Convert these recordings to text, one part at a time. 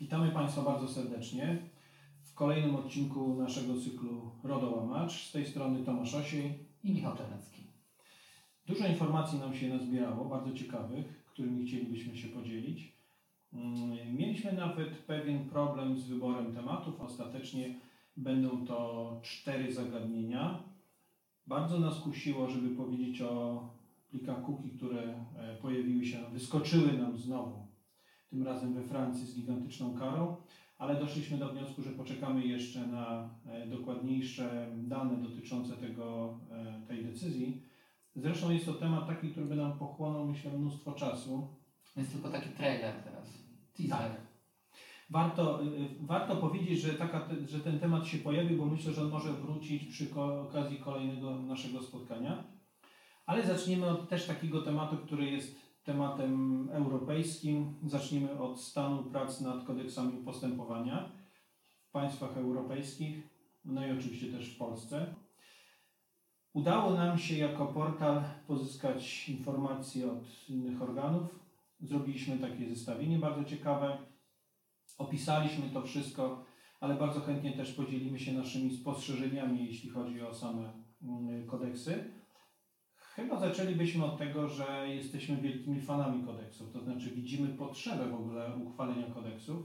Witamy Państwa bardzo serdecznie w kolejnym odcinku naszego cyklu Rodołamacz. Z tej strony Tomasz Osiej i Michał Terecki. Dużo informacji nam się nazbierało, bardzo ciekawych, którymi chcielibyśmy się podzielić. Mieliśmy nawet pewien problem z wyborem tematów. Ostatecznie będą to 4 zagadnienia. Bardzo nas kusiło, żeby powiedzieć o plikach cookie, które wyskoczyły nam znowu, tym razem we Francji z gigantyczną karą, ale doszliśmy do wniosku, że poczekamy jeszcze na dokładniejsze dane dotyczące tej decyzji. Zresztą jest to temat taki, który by nam pochłonął, myślę, mnóstwo czasu. Jest tylko taki trailer teraz. Tak. Warto powiedzieć, że ten temat się pojawił, bo myślę, że on może wrócić przy okazji kolejnego naszego spotkania. Ale zaczniemy od też takiego tematu, który jest tematem europejskim. Zaczniemy od stanu prac nad kodeksami postępowania w państwach europejskich, no i oczywiście też w Polsce. Udało nam się jako portal pozyskać informacje od innych organów. Zrobiliśmy takie zestawienie bardzo ciekawe. Opisaliśmy to wszystko, ale bardzo chętnie też podzielimy się naszymi spostrzeżeniami, jeśli chodzi o same kodeksy. Chyba zaczęlibyśmy od tego, że jesteśmy wielkimi fanami kodeksów, to znaczy widzimy potrzebę w ogóle uchwalenia kodeksów,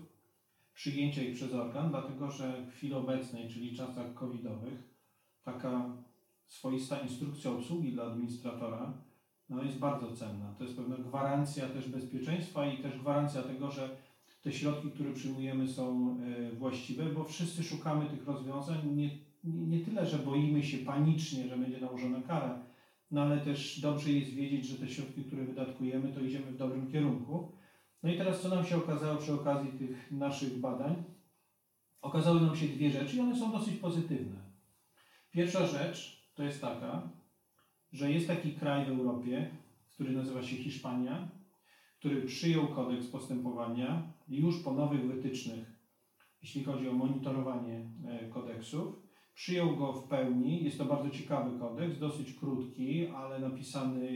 przyjęcia ich przez organ, dlatego że w chwili obecnej, czyli czasach covidowych, taka swoista instrukcja obsługi dla administratora jest bardzo cenna. To jest pewna gwarancja też bezpieczeństwa i też gwarancja tego, że te środki, które przyjmujemy, są właściwe, bo wszyscy szukamy tych rozwiązań, nie tyle, że boimy się panicznie, że będzie nałożona kara, ale też dobrze jest wiedzieć, że te środki, które wydatkujemy, to idziemy w dobrym kierunku. I teraz co nam się okazało przy okazji tych naszych badań? Okazały nam się dwie rzeczy i one są dosyć pozytywne. Pierwsza rzecz to jest taka, że jest taki kraj w Europie, który nazywa się Hiszpania, który przyjął kodeks postępowania już po nowych wytycznych, jeśli chodzi o monitorowanie kodeksów. Przyjął go w pełni, jest to bardzo ciekawy kodeks, dosyć krótki, ale napisany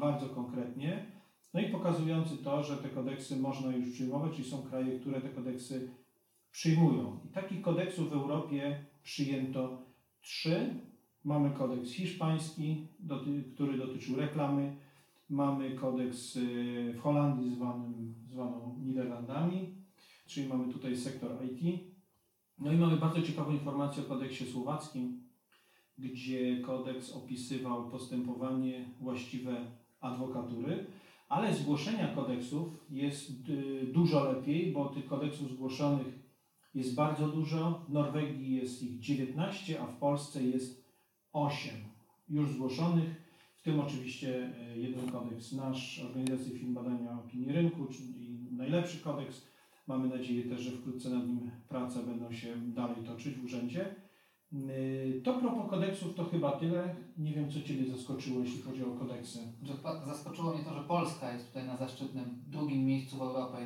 bardzo konkretnie, i pokazujący to, że te kodeksy można już przyjmować, czyli są kraje, które te kodeksy przyjmują. I takich kodeksów w Europie przyjęto 3. Mamy kodeks hiszpański, który dotyczył reklamy, mamy kodeks w Holandii zwaną Niderlandami, czyli mamy tutaj sektor IT. I mamy bardzo ciekawą informację o kodeksie słowackim, gdzie kodeks opisywał postępowanie właściwe adwokatury, ale zgłoszenia kodeksów jest dużo lepiej, bo tych kodeksów zgłoszonych jest bardzo dużo. W Norwegii jest ich 19, a w Polsce jest 8 już zgłoszonych, w tym oczywiście jeden kodeks nasz, Organizacji Firm Badania Opinii Rynku, czyli najlepszy kodeks. Mamy nadzieję też, że wkrótce nad nim prace będą się dalej toczyć w urzędzie. To propos kodeksów to chyba tyle. Nie wiem, co Ciebie zaskoczyło, jeśli chodzi o kodeksy. Zaskoczyło mnie to, że Polska jest tutaj na zaszczytnym 2. miejscu w Europie,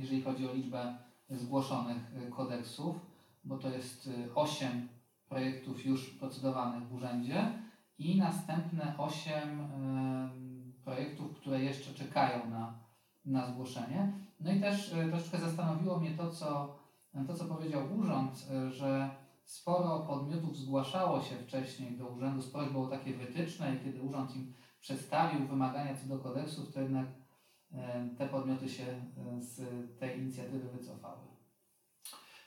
jeżeli chodzi o liczbę zgłoszonych kodeksów, bo to jest 8 projektów już procedowanych w urzędzie i następne 8 projektów, które jeszcze czekają na zgłoszenie. I też troszeczkę zastanowiło mnie to, co powiedział urząd, że sporo podmiotów zgłaszało się wcześniej do urzędu z prośbą o takie wytyczne i kiedy urząd im przedstawił wymagania co do kodeksów, to jednak te podmioty się z tej inicjatywy wycofały.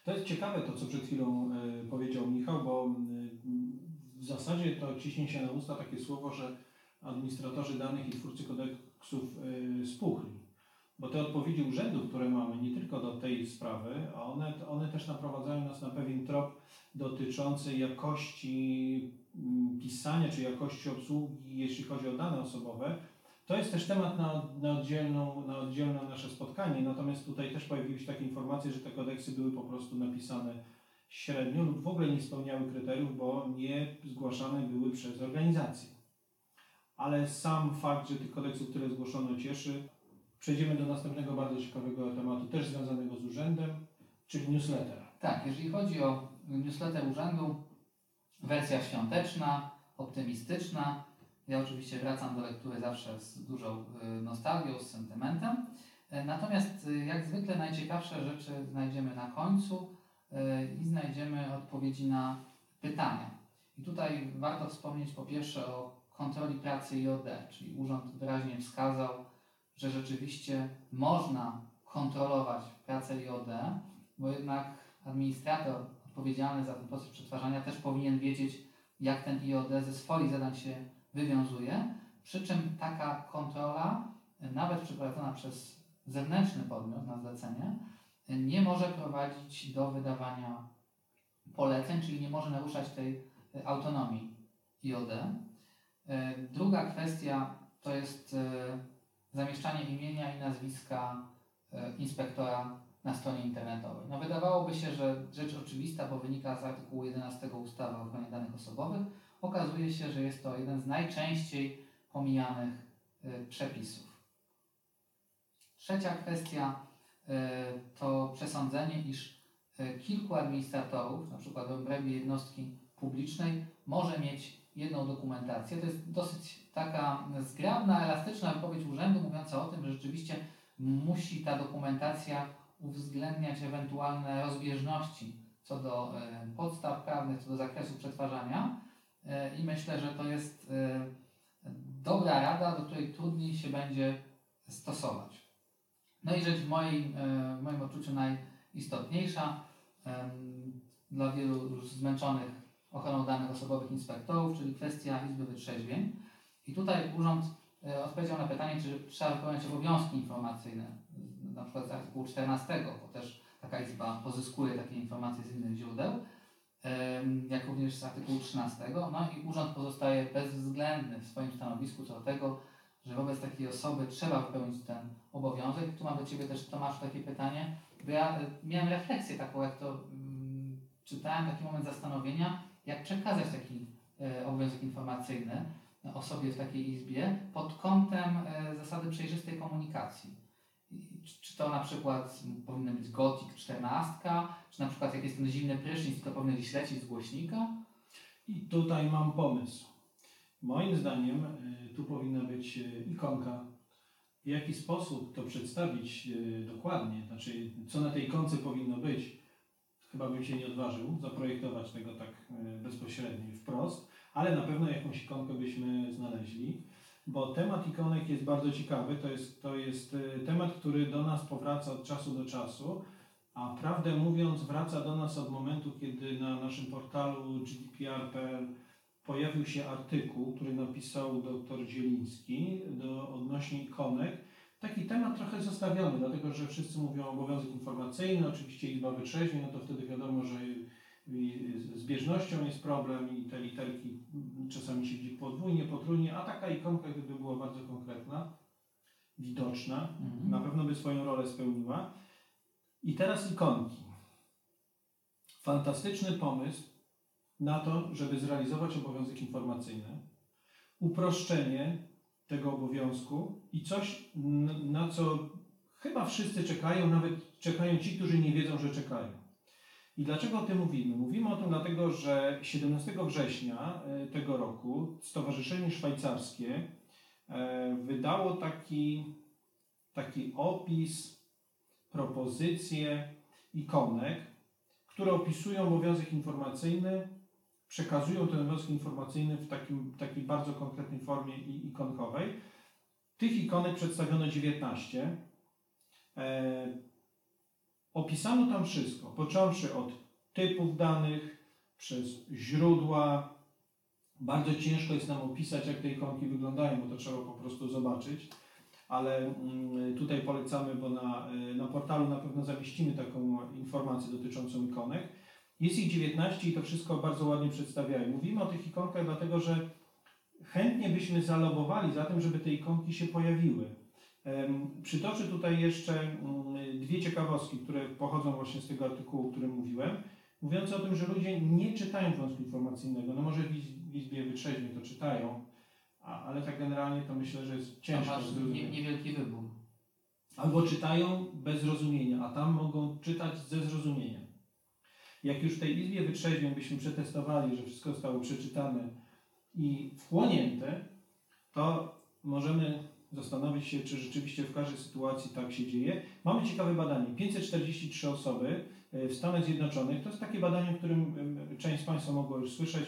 To jest ciekawe to, co przed chwilą powiedział Michał, bo w zasadzie to ciśnie się na usta takie słowo, że administratorzy danych i twórcy kodeksów spuchli. Bo te odpowiedzi urzędów, które mamy, nie tylko do tej sprawy, a one też naprowadzają nas na pewien trop dotyczący jakości pisania, czy jakości obsługi, jeśli chodzi o dane osobowe. To jest też temat na oddzielne nasze spotkanie, natomiast tutaj też pojawiły się takie informacje, że te kodeksy były po prostu napisane średnio lub w ogóle nie spełniały kryteriów, bo nie zgłaszane były przez organizacje. Ale sam fakt, że tych kodeksów tyle zgłoszono, cieszy. Przejdziemy do następnego bardzo ciekawego tematu, też związanego z urzędem, czyli newsletter. Tak, jeżeli chodzi o newsletter urzędu, wersja świąteczna, optymistyczna. Ja oczywiście wracam do lektury zawsze z dużą nostalgią, z sentymentem. Natomiast jak zwykle najciekawsze rzeczy znajdziemy na końcu i znajdziemy odpowiedzi na pytania. I tutaj warto wspomnieć po pierwsze o kontroli pracy IOD, czyli urząd wyraźnie wskazał, że rzeczywiście można kontrolować pracę IOD, bo jednak administrator odpowiedzialny za ten proces przetwarzania też powinien wiedzieć, jak ten IOD ze swoich zadań się wywiązuje, przy czym taka kontrola, nawet przeprowadzona przez zewnętrzny podmiot na zlecenie, nie może prowadzić do wydawania poleceń, czyli nie może naruszać tej autonomii IOD. Druga kwestia to jest zamieszczanie imienia i nazwiska inspektora na stronie internetowej. No, wydawałoby się, że rzecz oczywista, bo wynika z artykułu 11 ustawy o ochronie danych osobowych, okazuje się, że jest to jeden z najczęściej pomijanych przepisów. Trzecia kwestia to przesądzenie, iż kilku administratorów, na przykład w obrębie jednostki publicznej, może mieć jedną dokumentację. To jest dosyć taka zgrabna, elastyczna wypowiedź urzędu mówiąca o tym, że rzeczywiście musi ta dokumentacja uwzględniać ewentualne rozbieżności co do podstaw prawnych, co do zakresu przetwarzania i myślę, że to jest dobra rada, do której trudniej się będzie stosować. No i rzecz w moim odczuciu najistotniejsza dla wielu już zmęczonych ochroną danych osobowych inspektorów, czyli kwestia Izby Wytrzeźwień. I tutaj urząd odpowiedział na pytanie, czy trzeba wypełniać obowiązki informacyjne, na przykład z artykułu 14, bo też taka izba pozyskuje takie informacje z innych źródeł, jak również z artykułu 13. No i urząd pozostaje bezwzględny w swoim stanowisku co do tego, że wobec takiej osoby trzeba wypełnić ten obowiązek. Tu mam do Ciebie też, Tomasz, takie pytanie, bo ja miałem refleksję taką, jak to czytałem, taki moment zastanowienia, jak przekazać taki obowiązek informacyjny osobie w takiej izbie pod kątem zasady przejrzystej komunikacji. Czy to na przykład powinno być gotik 14, czy na przykład jak jest ten zimny prysznic, to powinno gdzieś lecieć z głośnika? I tutaj mam pomysł. Moim zdaniem tu powinna być ikonka. W jaki sposób to przedstawić dokładnie, znaczy co na tej ikonce powinno być, chyba bym się nie odważył zaprojektować tego tak bezpośrednio i wprost, ale na pewno jakąś ikonkę byśmy znaleźli, bo temat ikonek jest bardzo ciekawy. To jest temat, który do nas powraca od czasu do czasu, a prawdę mówiąc wraca do nas od momentu, kiedy na naszym portalu gdpr.pl pojawił się artykuł, który napisał dr Dzieliński odnośnie ikonek. Taki temat trochę zostawiony, dlatego że wszyscy mówią o obowiązek informacyjny, oczywiście Izba Wytrzeźwień, no to wtedy wiadomo, że zbieżnością jest problem i te literki czasami się widzi podwójnie, potrójnie, a taka ikonka gdyby była bardzo konkretna, widoczna, na pewno by swoją rolę spełniła. I teraz ikonki. Fantastyczny pomysł na to, żeby zrealizować obowiązek informacyjny, uproszczenie tego obowiązku i coś, na co chyba wszyscy czekają, nawet czekają ci, którzy nie wiedzą, że czekają. I dlaczego o tym mówimy? Mówimy o tym dlatego, że 17 września tego roku Stowarzyszenie Szwajcarskie wydało taki opis, propozycje ikonek, które opisują obowiązek informacyjny, przekazują ten obowiązek informacyjny w takiej bardzo konkretnej formie i ikonkowej. Tych ikonek przedstawiono 19. Opisano tam wszystko, począwszy od typów danych, przez źródła. Bardzo ciężko jest nam opisać, jak te ikonki wyglądają, bo to trzeba po prostu zobaczyć, ale tutaj polecamy, bo na portalu na pewno zamieścimy taką informację dotyczącą ikonek. Jest ich 19 i to wszystko bardzo ładnie przedstawiają. Mówimy o tych ikonkach dlatego, że chętnie byśmy zalobowali za tym, żeby te ikonki się pojawiły. Przytoczę tutaj jeszcze dwie ciekawostki, które pochodzą właśnie z tego artykułu, o którym mówiłem, mówiące o tym, że ludzie nie czytają wniosku informacyjnego. No może w Izbie Wytrzeźwień to czytają, ale tak generalnie to myślę, że jest ciężko zrozumieć. Niewielki wybór. Albo czytają bez zrozumienia, a tam mogą czytać ze zrozumieniem. Jak już w tej Izbie Wytrzeźwień byśmy przetestowali, że wszystko zostało przeczytane i wchłonięte, to możemy zastanowić się, czy rzeczywiście w każdej sytuacji tak się dzieje. Mamy ciekawe badanie, 543 osoby w Stanach Zjednoczonych. To jest takie badanie, o którym część z Państwa mogła już słyszeć.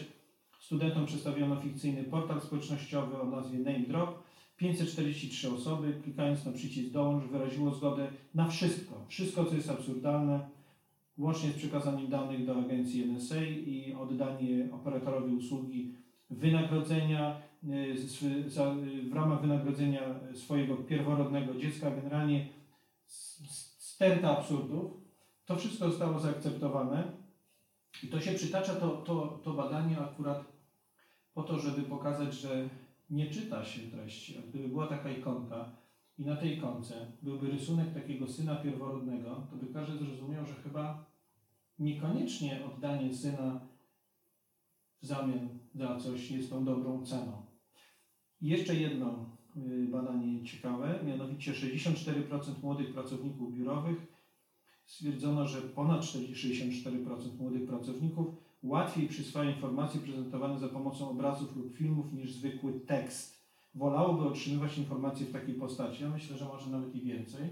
Studentom przedstawiono fikcyjny portal społecznościowy o nazwie Name Drop. 543 osoby, klikając na przycisk dołącz, wyraziło zgodę na wszystko. Wszystko, co jest absurdalne, łącznie z przekazaniem danych do agencji NSA i oddanie operatorowi usługi wynagrodzenia, w ramach wynagrodzenia swojego pierworodnego dziecka, generalnie sterta absurdów. To wszystko zostało zaakceptowane i to się przytacza to badanie akurat po to, żeby pokazać, że nie czyta się treści. Gdyby była taka ikonka i na tej ikonce byłby rysunek takiego syna pierworodnego, to by każdy zrozumiał, że chyba niekoniecznie oddanie syna w zamian za coś jest tą dobrą ceną. I jeszcze jedno badanie ciekawe, mianowicie 64% młodych pracowników biurowych stwierdzono, że ponad 64% młodych pracowników łatwiej przyswaja informacje prezentowane za pomocą obrazów lub filmów niż zwykły tekst. Wolałoby otrzymywać informacje w takiej postaci. Ja myślę, że może nawet i więcej.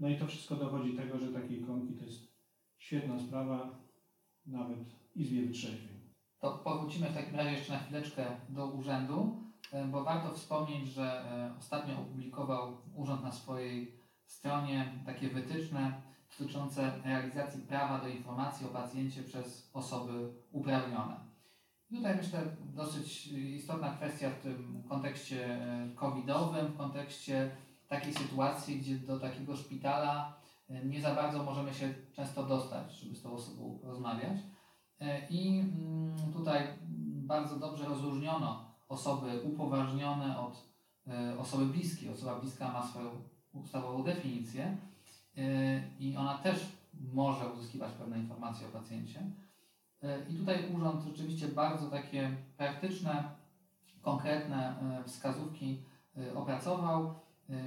No i to wszystko dowodzi tego, że takie ikonki to jest świetna sprawa, nawet Izbie Wytrzeźwień. To powrócimy w takim razie jeszcze na chwileczkę do urzędu, bo warto wspomnieć, że ostatnio opublikował urząd na swojej stronie takie wytyczne dotyczące realizacji prawa do informacji o pacjencie przez osoby uprawnione. Tutaj myślę dosyć istotna kwestia w tym kontekście covidowym, w kontekście takiej sytuacji, gdzie do takiego szpitala nie za bardzo możemy się często dostać, żeby z tą osobą rozmawiać. I tutaj bardzo dobrze rozróżniono osoby upoważnione od osoby bliskiej. Osoba bliska ma swoją ustawową definicję i ona też może uzyskiwać pewne informacje o pacjencie. I tutaj urząd rzeczywiście bardzo takie praktyczne, konkretne wskazówki opracował,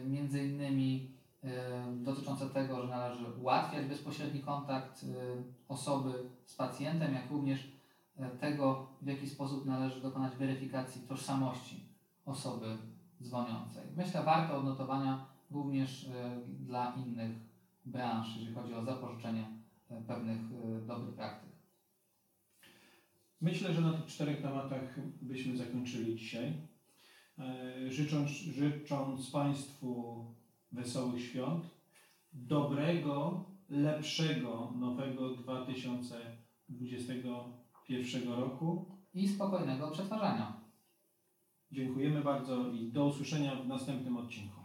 między innymi dotyczące tego, że należy ułatwiać bezpośredni kontakt osoby z pacjentem, jak również tego, w jaki sposób należy dokonać weryfikacji tożsamości osoby dzwoniącej. Myślę, warto odnotowania również dla innych branż, jeżeli chodzi o zapożyczenie pewnych dobrych praktyk. Myślę, że na tych 4 tematach byśmy zakończyli dzisiaj. Życząc Państwu wesołych świąt, dobrego, lepszego, nowego 2021 roku i spokojnego przetwarzania. Dziękujemy bardzo i do usłyszenia w następnym odcinku.